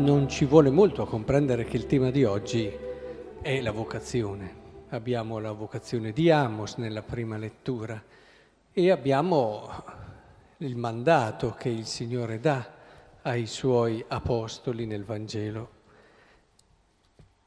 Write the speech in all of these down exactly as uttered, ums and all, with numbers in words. non ci vuole molto a comprendere che il tema di oggi è la vocazione. Abbiamo la vocazione di Amos nella prima lettura e abbiamo il mandato che il Signore dà ai Suoi apostoli nel Vangelo.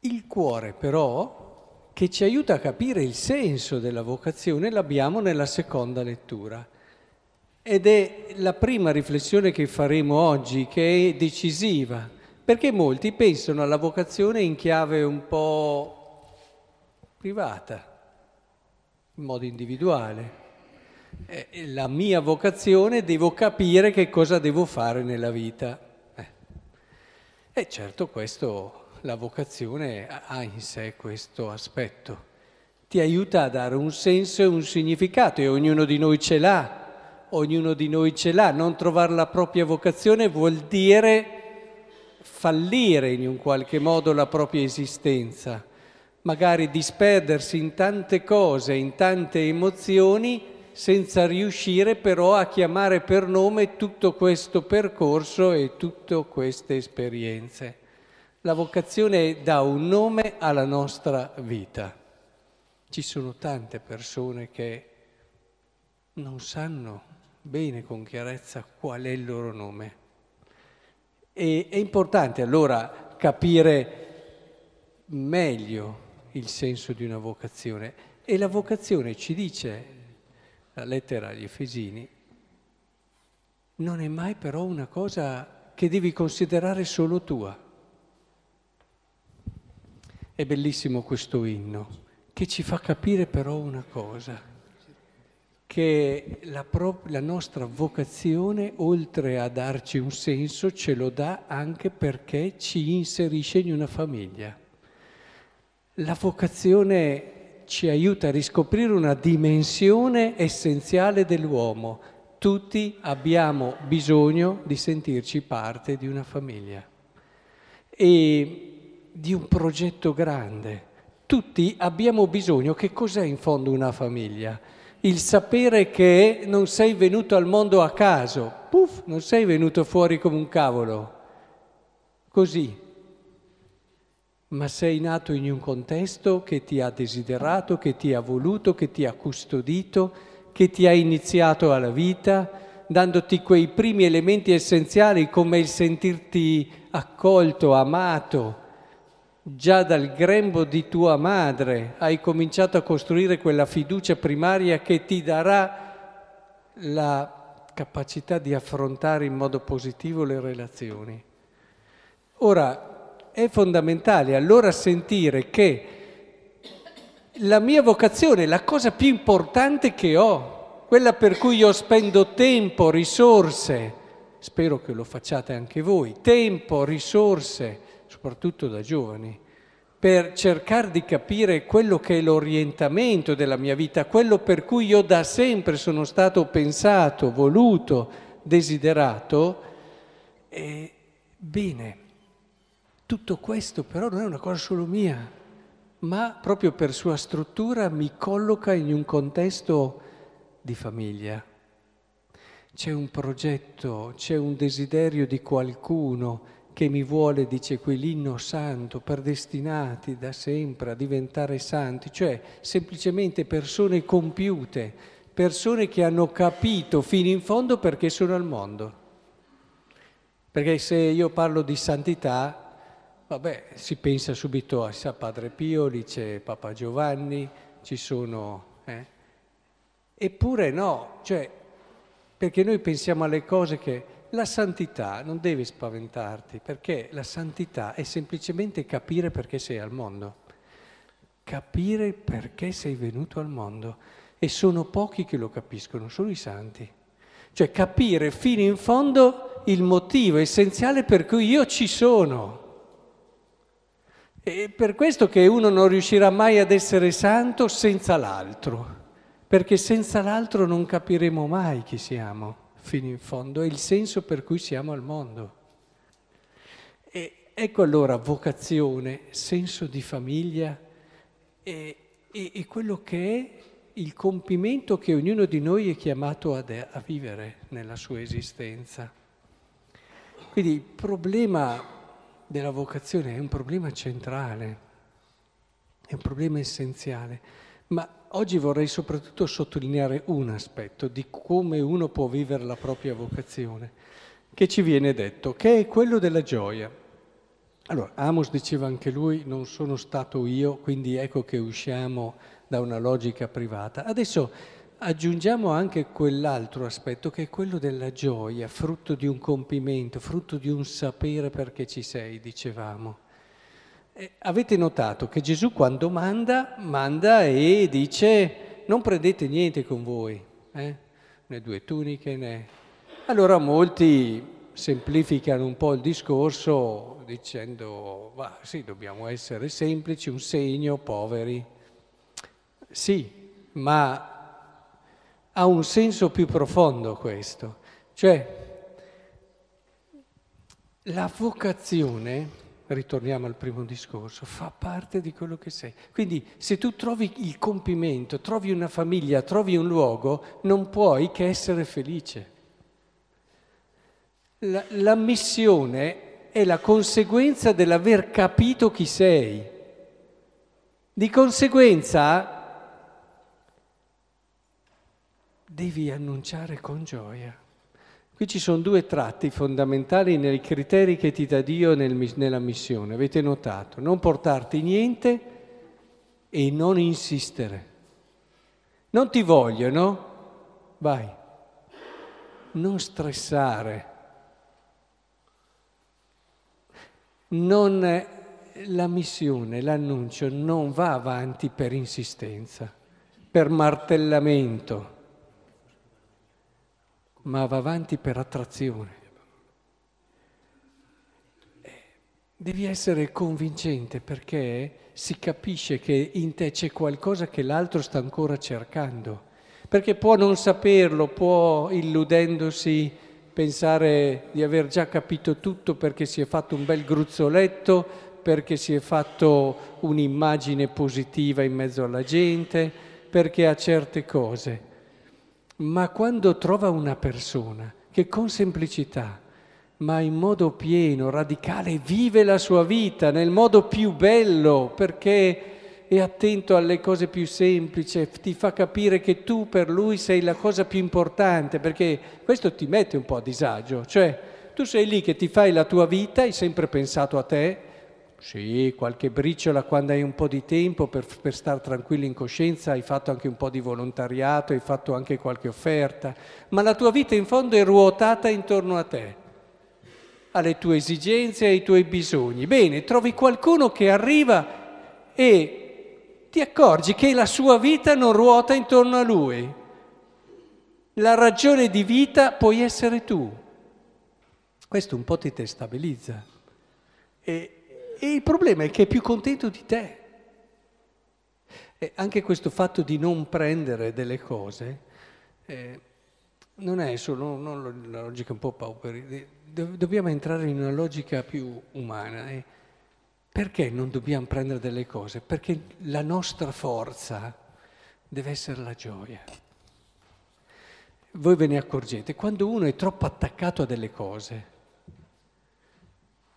Il cuore però, che ci aiuta a capire il senso della vocazione, l'abbiamo nella seconda lettura. Ed è la prima riflessione che faremo oggi, che è decisiva, perché molti pensano alla vocazione in chiave un po' privata, in modo individuale. Eh, la mia vocazione, devo capire che cosa devo fare nella vita. Eh. E certo questo, la vocazione ha in sé questo aspetto. Ti aiuta a dare un senso e un significato, e ognuno di noi ce l'ha. Ognuno di noi ce l'ha, non trovare la propria vocazione vuol dire fallire in un qualche modo la propria esistenza, magari disperdersi in tante cose, in tante emozioni, senza riuscire però a chiamare per nome tutto questo percorso e tutte queste esperienze. La vocazione dà un nome alla nostra vita. Ci sono tante persone che non sanno bene con chiarezza qual è il loro nome. E, è importante allora capire meglio il senso di una vocazione. E la vocazione ci dice, la lettera agli Efesini, non è mai però una cosa che devi considerare solo tua. È bellissimo questo inno, che ci fa capire però una cosa, che la, pro- la nostra vocazione, oltre a darci un senso, ce lo dà anche perché ci inserisce in una famiglia. La vocazione ci aiuta a riscoprire una dimensione essenziale dell'uomo. Tutti abbiamo bisogno di sentirci parte di una famiglia e di un progetto grande. Tutti abbiamo bisogno. Che cos'è in fondo una famiglia? Il sapere che non sei venuto al mondo a caso, puff, non sei venuto fuori come un cavolo, così, ma sei nato in un contesto che ti ha desiderato, che ti ha voluto, che ti ha custodito, che ti ha iniziato alla vita, dandoti quei primi elementi essenziali come il sentirti accolto, amato. Già dal grembo di tua madre hai cominciato a costruire quella fiducia primaria che ti darà la capacità di affrontare in modo positivo le relazioni. Ora, è fondamentale allora sentire che la mia vocazione è la cosa più importante che ho, quella per cui io spendo tempo, risorse, spero che lo facciate anche voi, tempo, risorse, soprattutto da giovani, per cercare di capire quello che è l'orientamento della mia vita, quello per cui io da sempre sono stato pensato, voluto, desiderato. E, bene, tutto questo però non è una cosa solo mia, ma proprio per sua struttura mi colloca in un contesto di famiglia. C'è un progetto, c'è un desiderio di qualcuno che mi vuole, dice quell'inno santo, predestinati da sempre a diventare santi, cioè semplicemente persone compiute, persone che hanno capito fino in fondo perché sono al mondo. Perché se io parlo di santità, vabbè, si pensa subito a San Padre Pio, lì c'è Papa Giovanni, ci sono... Eh? Eppure no, cioè, perché noi pensiamo alle cose che... La santità non deve spaventarti, perché la santità è semplicemente capire perché sei al mondo, capire perché sei venuto al mondo, e sono pochi che lo capiscono, solo i santi. Cioè capire fino in fondo il motivo essenziale per cui io ci sono. E per questo che uno non riuscirà mai ad essere santo senza l'altro, perché senza l'altro non capiremo mai chi siamo. Fino in fondo, è il senso per cui siamo al mondo. E ecco allora vocazione, senso di famiglia e, e, e quello che è il compimento che ognuno di noi è chiamato ad, a vivere nella sua esistenza. Quindi il problema della vocazione è un problema centrale, è un problema essenziale, ma oggi vorrei soprattutto sottolineare un aspetto di come uno può vivere la propria vocazione, che ci viene detto, che è quello della gioia. Allora, Amos diceva anche lui, non sono stato io, quindi ecco che usciamo da una logica privata. Adesso aggiungiamo anche quell'altro aspetto, che è quello della gioia, frutto di un compimento, frutto di un sapere perché ci sei, dicevamo. E avete notato che Gesù quando manda, manda e dice non prendete niente con voi, eh? né due tuniche né... Allora molti semplificano un po' il discorso dicendo bah, sì, dobbiamo essere semplici, un segno, poveri. Sì, ma ha un senso più profondo questo. Cioè, la vocazione... ritorniamo al primo discorso, fa parte di quello che sei. Quindi se tu trovi il compimento, trovi una famiglia, trovi un luogo, non puoi che essere felice. La, la missione è la conseguenza dell'aver capito chi sei. Di conseguenza devi annunciare con gioia. Qui ci sono due tratti fondamentali nei criteri che ti dà Dio nel, nella missione, avete notato? Non portarti niente e non insistere. Non ti vogliono? Vai. Non stressare. Non, la missione, l'annuncio, non va avanti per insistenza, per martellamento, ma va avanti per attrazione. Devi essere convincente perché si capisce che in te c'è qualcosa che l'altro sta ancora cercando, perché può non saperlo, può, illudendosi, pensare di aver già capito tutto perché si è fatto un bel gruzzoletto, perché si è fatto un'immagine positiva in mezzo alla gente, perché ha certe cose. Ma quando trova una persona che con semplicità, ma in modo pieno, radicale, vive la sua vita nel modo più bello, perché è attento alle cose più semplici, ti fa capire che tu per lui sei la cosa più importante, perché questo ti mette un po' a disagio. Cioè, tu sei lì che ti fai la tua vita, hai sempre pensato a te, sì, qualche briciola quando hai un po' di tempo per, per stare tranquillo in coscienza, hai fatto anche un po' di volontariato, hai fatto anche qualche offerta, ma la tua vita in fondo è ruotata intorno a te, alle tue esigenze, ai tuoi bisogni. Bene, trovi qualcuno che arriva e ti accorgi che la sua vita non ruota intorno a lui. La ragione di vita puoi essere tu. Questo un po' ti destabilizza. E... E il problema è che è più contento di te. E anche questo fatto di non prendere delle cose eh, non è solo non una logica un po' pauperi. Do- dobbiamo entrare in una logica più umana. Eh. Perché non dobbiamo prendere delle cose? Perché la nostra forza deve essere la gioia. Voi ve ne accorgete, quando uno è troppo attaccato a delle cose,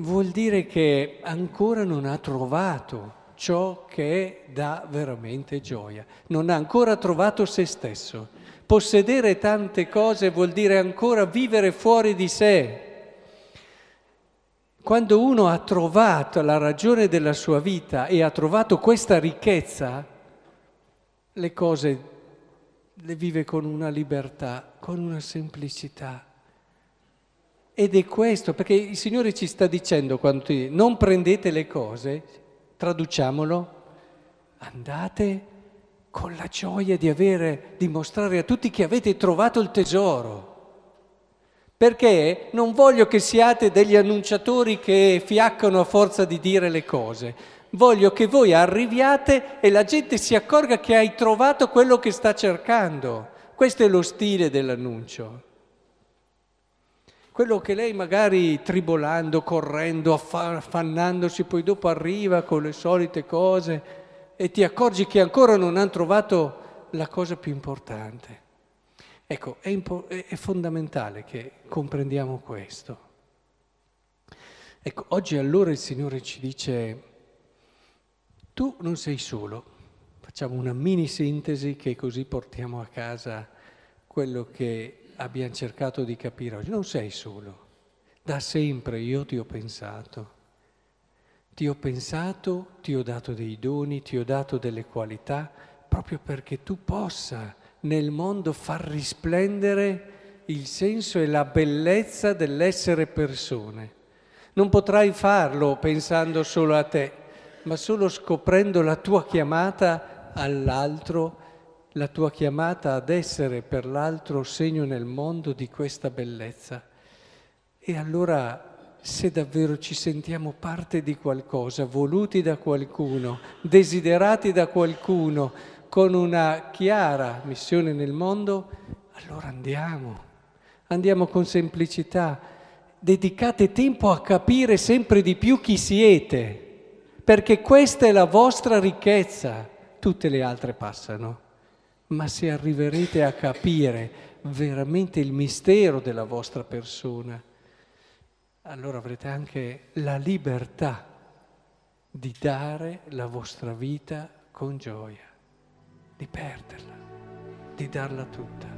vuol dire che ancora non ha trovato ciò che dà veramente gioia, non ha ancora trovato se stesso. Possedere tante cose vuol dire ancora vivere fuori di sé. Quando uno ha trovato la ragione della sua vita e ha trovato questa ricchezza, le cose le vive con una libertà, con una semplicità. Ed è questo, perché il Signore ci sta dicendo quando ti, non prendete le cose, traduciamolo, andate con la gioia di avere, di mostrare a tutti che avete trovato il tesoro. Perché non voglio che siate degli annunciatori che fiaccano a forza di dire le cose. Voglio che voi arriviate e la gente si accorga che hai trovato quello che sta cercando. Questo è lo stile dell'annuncio. Quello che lei magari tribolando, correndo, affannandosi, poi dopo arriva con le solite cose e ti accorgi che ancora non hanno trovato la cosa più importante. Ecco, è, impo- è fondamentale che comprendiamo questo. Ecco, oggi allora il Signore ci dice, tu non sei solo. Facciamo una mini sintesi che così portiamo a casa quello che abbiamo cercato di capire oggi. Non sei solo. Da sempre io ti ho pensato. Ti ho pensato, ti ho dato dei doni, ti ho dato delle qualità, proprio perché tu possa nel mondo far risplendere il senso e la bellezza dell'essere persone. Non potrai farlo pensando solo a te, ma solo scoprendo la tua chiamata all'altro, la tua chiamata ad essere per l'altro segno nel mondo di questa bellezza. E allora, se davvero ci sentiamo parte di qualcosa, voluti da qualcuno, desiderati da qualcuno, con una chiara missione nel mondo, allora andiamo. Andiamo con semplicità. Dedicate tempo a capire sempre di più chi siete, perché questa è la vostra ricchezza. Tutte le altre passano. Ma se arriverete a capire veramente il mistero della vostra persona, allora avrete anche la libertà di dare la vostra vita con gioia, di perderla, di darla tutta.